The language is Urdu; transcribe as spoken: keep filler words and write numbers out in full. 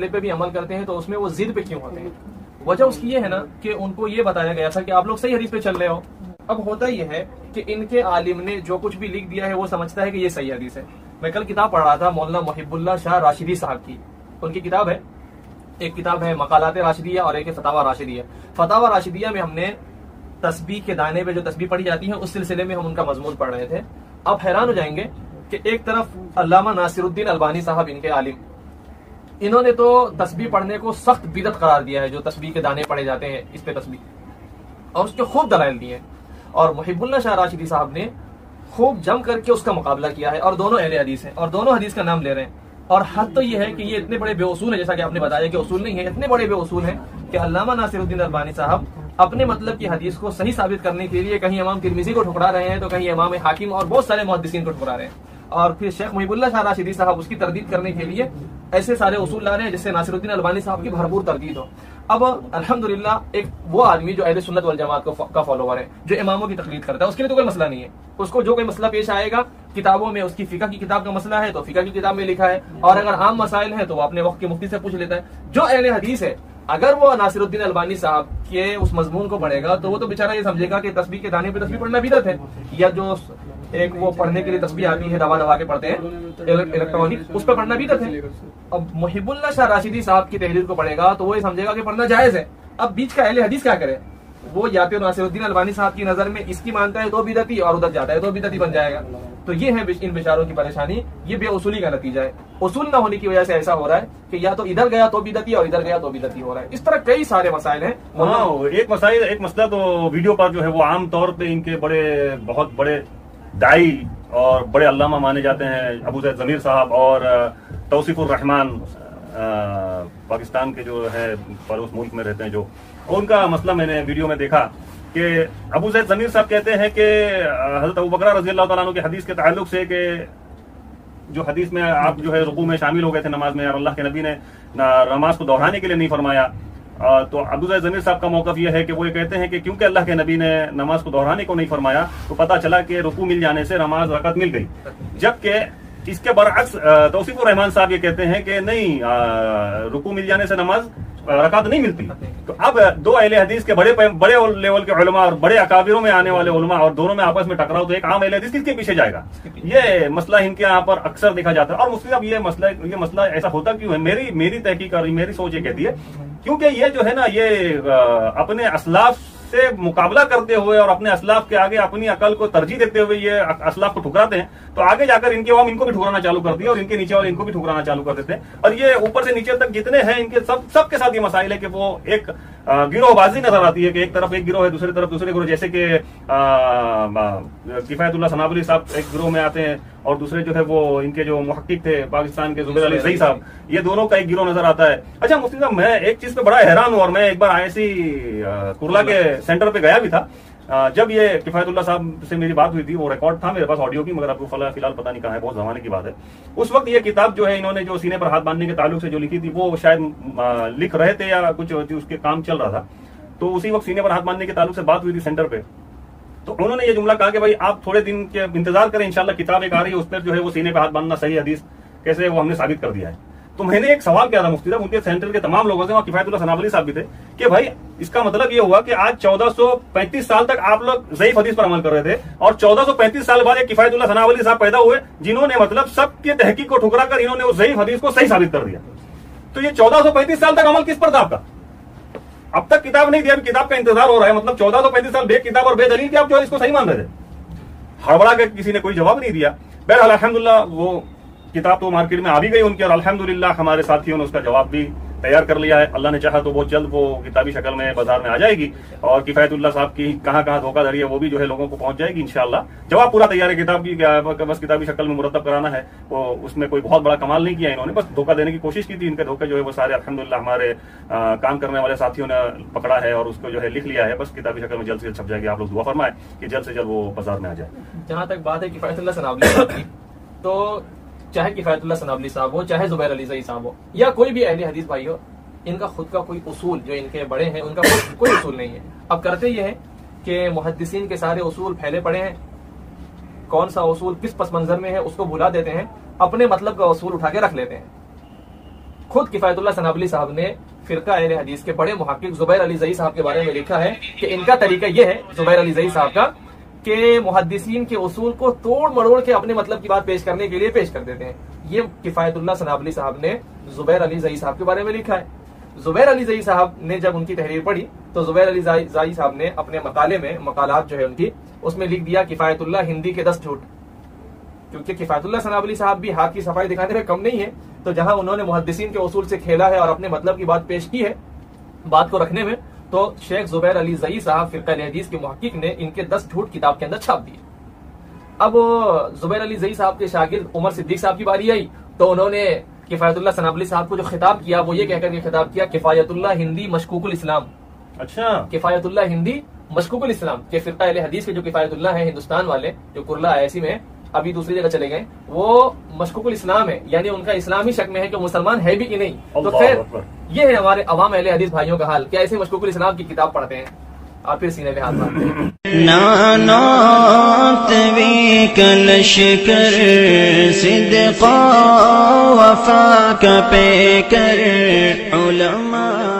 مسئلے پہ بھی عمل کرتے ہیں تو اس میں وہ ضد پہ کیوں ہوتے ہیں؟ وجہ اس کی یہ ہے نا کہ ان کو یہ بتایا گیا تھا کہ آپ لوگ صحیح حدیث پہ چل رہے ہو. اب ہوتا یہ ہے کہ ان کے عالم نے جو کچھ بھی لکھ دیا ہے وہ سمجھتا ہے کہ یہ صحیح حدیث ہے. میں کل کتاب پڑھ رہا تھا مولانا محب اللہ شاہ راشدی صاحب کی, ان کی کتاب ہے, ایک کتاب ہے مقالات راشدیہ اور ایک ہے فتاوی راشدیہ. فتاوی راشدیہ میں ہم نے تسبیح کے دانے پہ جو تسبیح پڑھی جاتی ہے اس سلسلے میں ہم ان کا مضمون پڑھ رہے تھے. آپ حیران ہو جائیں گے کہ ایک طرف علامہ ناصر الدین البانی صاحب ان کے عالم, انہوں نے تو تسبیح پڑھنے کو سخت بدعت قرار دیا ہے جو تسبیح کے دانے پڑھے جاتے ہیں اس پہ تسبیح, اور اس کے خوب دلائل دیے ہیں. اور محب اللہ شاہ راشدی صاحب نے خوب جم کر کے اس کا مقابلہ کیا ہے, اور دونوں اہل حدیث ہیں اور دونوں حدیث کا نام لے رہے ہیں. اور حد تو یہ ہے کہ یہ اتنے بڑے بے اصول ہیں, جیسا کہ آپ نے بتایا کہ اصول نہیں ہے, اتنے بڑے بے اصول ہیں کہ علامہ ناصر الدین البانی صاحب اپنے مطلب کی حدیث کو صحیح ثابت کرنے کے لیے کہیں امام ترمذی کو ٹھکرا رہے ہیں تو کہیں امام حاکم اور بہت سارے محدثین کو ٹھکرا رہے ہیں, اور پھر شیخ محب اللہ شاہ راشدی صاحب اس کی تردید کرنے کے لیے ایسے سارے اصول لا رہے ہیں جس سے ناصر الدین البانی صاحب کی بھرپور تردید ہو. اب الحمدللہ ایک وہ آدمی جو اہل سنت والجماعت کا فالوور ہے, جو اماموں کی تقلید کرتا ہے, اس کے لیے تو کوئی مسئلہ نہیں ہے. اس کو جو کوئی مسئلہ پیش آئے گا کتابوں میں, اس کی فقہ کی کتاب کا مسئلہ ہے تو فقہ کی کتاب میں لکھا ہے, اور اگر عام مسائل ہیں تو وہ اپنے وقت کے مفتی سے پوچھ لیتا ہے. جو اہل حدیث ہے اگر وہ ناصر الدین البانی صاحب کے اس مضمون کو پڑھے گا تو وہ تو بیچارہ یہ سمجھے گا کہ تسبیح کے دانے پہ تسبیح پڑھنا بدعت ہے, یا جو ایک وہ پڑھنے کے لیے تسبیح آتی ہے دبا دبا کے پڑھتے ہیں الیکٹرانک, اس پہ پڑھنا بدعت ہے. اب محب اللہ شاہ راشدی صاحب کی تحریر کو پڑھے گا تو وہ یہ سمجھے گا کہ پڑھنا جائز ہے. اب بیچ کا اہل حدیث کیا کرے؟ وہ یا تو ناصر الدین البانی صاحب کی نظر میں اس کی مانتا ہے تو بدعتی, اور ادھر جاتا ہے تو بدعتی بن جائے گا. تو یہ ہے ان بیچاروں کی پریشانی, یہ بے اصولی کا نتیجہ ہے. اصول نہ ہونے کی وجہ سے ایسا ہو رہا ہے کہ یا تو ادھر گیا تو بدعتی اور ادھر گیا تو بدعتی ہو رہا ہے. اس طرح کئی سارے مسائل ہیں. ہاں, ایک مسائل ایک مسئلہ تو ویڈیو پر جو ہے وہ عام طور پہ ان کے بڑے بہت بڑے داعی اور بڑے علامہ مانے جاتے ہیں ابو زید ضمیر صاحب اور توصیف الرحمن, پاکستان کے جو ہے پڑوس ملک میں رہتے ہیں جو, ان کا مسئلہ میں نے ویڈیو میں دیکھا کہ ابو زید ضمیر صاحب کہتے ہیں کہ حضرت ابوبکرہ رضی اللہ تعالیٰ عنہ کی حدیث کے تعلق سے کہ جو حدیث میں آپ جو ہے رکوع میں شامل ہو گئے تھے نماز میں, اور اللہ کے نبی نے نماز کو دہرانے کے لیے نہیں فرمایا, تو ابو زید ضمیر صاحب کا موقف یہ ہے کہ وہ یہ کہتے ہیں کہ کیونکہ اللہ کے نبی نے نماز کو دہرانے کو نہیں فرمایا تو پتہ چلا کہ رکوع مل جانے سے نماز رکعت مل گئی. جبکہ اس کے برعکس توصیف الرحمن صاحب یہ کہتے ہیں کہ نہیں, رکوع مل جانے سے نماز رکعت نہیں ملتی. تو اب دو اہل حدیث کے بڑے بڑے لیول کے علماء اور بڑے اکابروں میں آنے والے علماء, اور دونوں میں آپس میں ٹکراؤ, تو ایک عام اہل حدیث کس کے پیچھے جائے گا؟ یہ مسئلہ ان کے یہاں پر اکثر دیکھا جاتا ہے. اور مسلم اب یہ مسئلہ یہ مسئلہ ایسا ہوتا کیوں ہے؟ میری میری تحقیق اور میری سوچ یہ کہتی ہے کیونکہ یہ جو ہے نا یہ اپنے اسلاف سے مقابلہ کرتے ہوئے اور اپنے اسلاف کے آگے اپنی عقل کو ترجیح دیتے ہوئے یہ اسلاف کو ٹھکراتے ہیں, تو آگے جا کر ان کے عوام ان کو بھی ٹھکرانا چالو کرتی ہے, اور ان کے نیچے والے ان کو بھی ٹھکرانا چالو کر دیتے ہیں. اور یہ اوپر سے نیچے تک جتنے ہیں ان کے سب سب کے ساتھ یہ مسائل ہے کہ وہ ایک گروہ بازی نظر آتی ہے کہ ایک طرف ایک گروہ ہے, دوسری طرف دوسرے گروہ, جیسے کہ کفایت اللہ سنابلی صاحب ایک گروہ میں آتے ہیں, اور دوسرے جو ہے وہ ان کے جو محقق تھے پاکستان کے زبیر علی زئی صاحب, یہ دونوں کا ایک گروہ نظر آتا ہے. اچھا مسلم صاحب, میں ایک چیز پہ بڑا حیران ہوں, اور میں ایک بار آئی سی کرلا کے سینٹر پہ گیا بھی تھا جب یہ کفایت اللہ صاحب سے میری بات ہوئی تھی, وہ ریکارڈ تھا میرے پاس آڈیو کی, مگر آپ کو فلاں فی الحال پتہ نہیں کہاں ہے, بہت زمانے کی بات ہے. اس وقت یہ کتاب جو ہے انہوں نے جو سینے پر ہاتھ باندھنے کے تعلق سے جو لکھی تھی, وہ شاید لکھ رہے تھے یا کچھ اس کے کام چل رہا تھا, تو اسی وقت سینے پر ہاتھ باندھنے کے تعلق سے بات ہوئی تھی سینٹر پہ. تو انہوں نے یہ جملہ کہا کہ بھائی آپ تھوڑے دن کے انتظار کریں, انشاءاللہ کتاب ایک آ رہی ہے, اس پر جو ہے وہ سینے پہ ہاتھ باندھنا صحیح حدیث کیسے, وہ ہم نے ثابت کر دیا ہے. تو میں نے ایک سوال کیا تھا مفتی صاحب ان کے سینٹر کے تمام لوگوں سے, وہاں کفایت اللہ سنابلی صاحب بھی تھے, کہ بھائی اس کا مطلب یہ ہوا کہ آج چودہ سو پینتیس سال تک آپ لوگ ضعیف حدیث پر عمل کر رہے تھے, اور چودہ سو پینتیس سال بعد ایک کفایت اللہ سنابلی صاحب پیدا ہوئے جنہوں نے مطلب سب کے تحقیق کو ٹھکرا کر انہوں نے اس ضعیف حدیث کو صحیح ثابت کر دیا. تو یہ چودہ سو پینتیس سال تک عمل کس پر تھا آپ کا؟ اب تک کتاب نہیں دی, اب کتاب کا انتظار ہو رہا ہے. مطلب چودہ سو پینتیس سال بے کتاب اور بے دلیل کے آپ جو ہے اس کو صحیح مان رہے تھے. ہڑبڑا کے کسی نے کوئی جواب نہیں دیا. بہرحال الحمدللہ وہ کتاب تو مارکیٹ میں آ بھی گئی ان کی, اور الحمدللہ ہمارے ساتھیوں نے اس کا جواب بھی تیار کر لیا ہے. اللہ نے چاہا تو بہت جلد وہ کتابی شکل میں بازار میں آ جائے گی, اور کفایت اللہ صاحب کی کہاں کہاں دھوکہ دھری ہے وہ بھی جو ہے لوگوں کو پہنچ جائے گی انشاءاللہ. جواب پورا تیار ہے کتاب کی, بس کتابی شکل میں مرتب کرانا ہے. وہ اس میں کوئی بہت بڑا کمال نہیں کیا انہوں نے, بس دھوکہ دینے کی کوشش کی تھی. ان کے دھوکے جو ہے وہ سارے الحمدللہ ہمارے کام کرنے والے ساتھیوں نے پکڑا ہے اور اس کو جو ہے لکھ لیا ہے. بس کتابی شکل میں جلد سے جلد چھپ جائے گی. آپ لوگ دعا فرمائیں کہ جلد سے جلد وہ بازار میں آ جائے. جہاں تک بات ہے کفایت اللہ سنابلی, تو چاہے کفایت اللہ سنابلی صاحب ہو, چاہے زبیر علی زئی صاحب ہو, یا کوئی بھی اہل حدیث بھائی ہو, ان کا خود کا کوئی اصول, جو ان کے بڑے ہیں ان کا کوئی اصول نہیں ہے. اب کرتے یہ ہے کہ محدثین کے سارے اصول پھیلے پڑے ہیں, کون سا اصول کس پس منظر میں ہے اس کو بھلا دیتے ہیں, اپنے مطلب کا اصول اٹھا کے رکھ لیتے ہیں. خود کفایت اللہ سنابلی صاحب نے فرقہ اہل حدیث کے بڑے محقق زبیر علی زئی صاحب کے بارے میں لکھا ہے کہ ان کا طریقہ یہ ہے زبیر علی زئی صاحب کا کہ محدثین کے اصول کو توڑ مڑوڑ کے اپنے مطلب کی بات پیش کرنے کے لیے پیش کر دیتے ہیں. یہ کفایت اللہ سنابلی صاحب نے زبیر علی زئی صاحب کے بارے میں لکھا ہے. زبیر علی زئی صاحب نے جب ان کی تحریر پڑھی تو زبیر علی زئی صاحب نے اپنے مقالے میں مقالات جو ہے ان کی اس میں لکھ دیا کفایت اللہ ہندی کے دس جھوٹ, کیونکہ کفایت اللہ سنابلی صاحب بھی ہاتھ کی صفائی دکھانے میں کم نہیں ہے. تو جہاں انہوں نے محدثین کے اصول سے کھیلا ہے اور اپنے مطلب کی بات پیش کی ہے بات کو رکھنے میں, تو شیخ زبیر علی زئی صاحب فرقہ حدیث کے محقق نے ان کے دس جھوٹ کتاب کے اندر چھاپ دیے. اب زبیر علی زئی صاحب کے شاگرد عمر صدیق صاحب کی باری آئی تو انہوں نے کفایت اللہ سنابلی صاحب کو جو خطاب کیا وہ یہ کہہ کر کے خطاب کیا کفایت اللہ ہندی مشکوک الاسلام. اچھا, کفایت اللہ ہندی مشکوک الاسلام کے فرقہ اہل حدیث کے جو کفایت اللہ ہیں ہندوستان والے جو کرلا ایسی میں ابھی دوسری جگہ چلے گئے وہ مشکوک الاسلام ہے, یعنی ان کا اسلام ہی شک میں ہے کہ مسلمان ہے بھی کہ نہیں. تو خیر یہ ہے ہمارے عوام اہل حدیث بھائیوں کا حال, کیا ایسے مشکوک الاسلام کی کتاب پڑھتے ہیں اور پھر سینے پہ ہاتھ مارتے ہیں. نانات وی کل شکر صدقا وفا کا پے کر علماء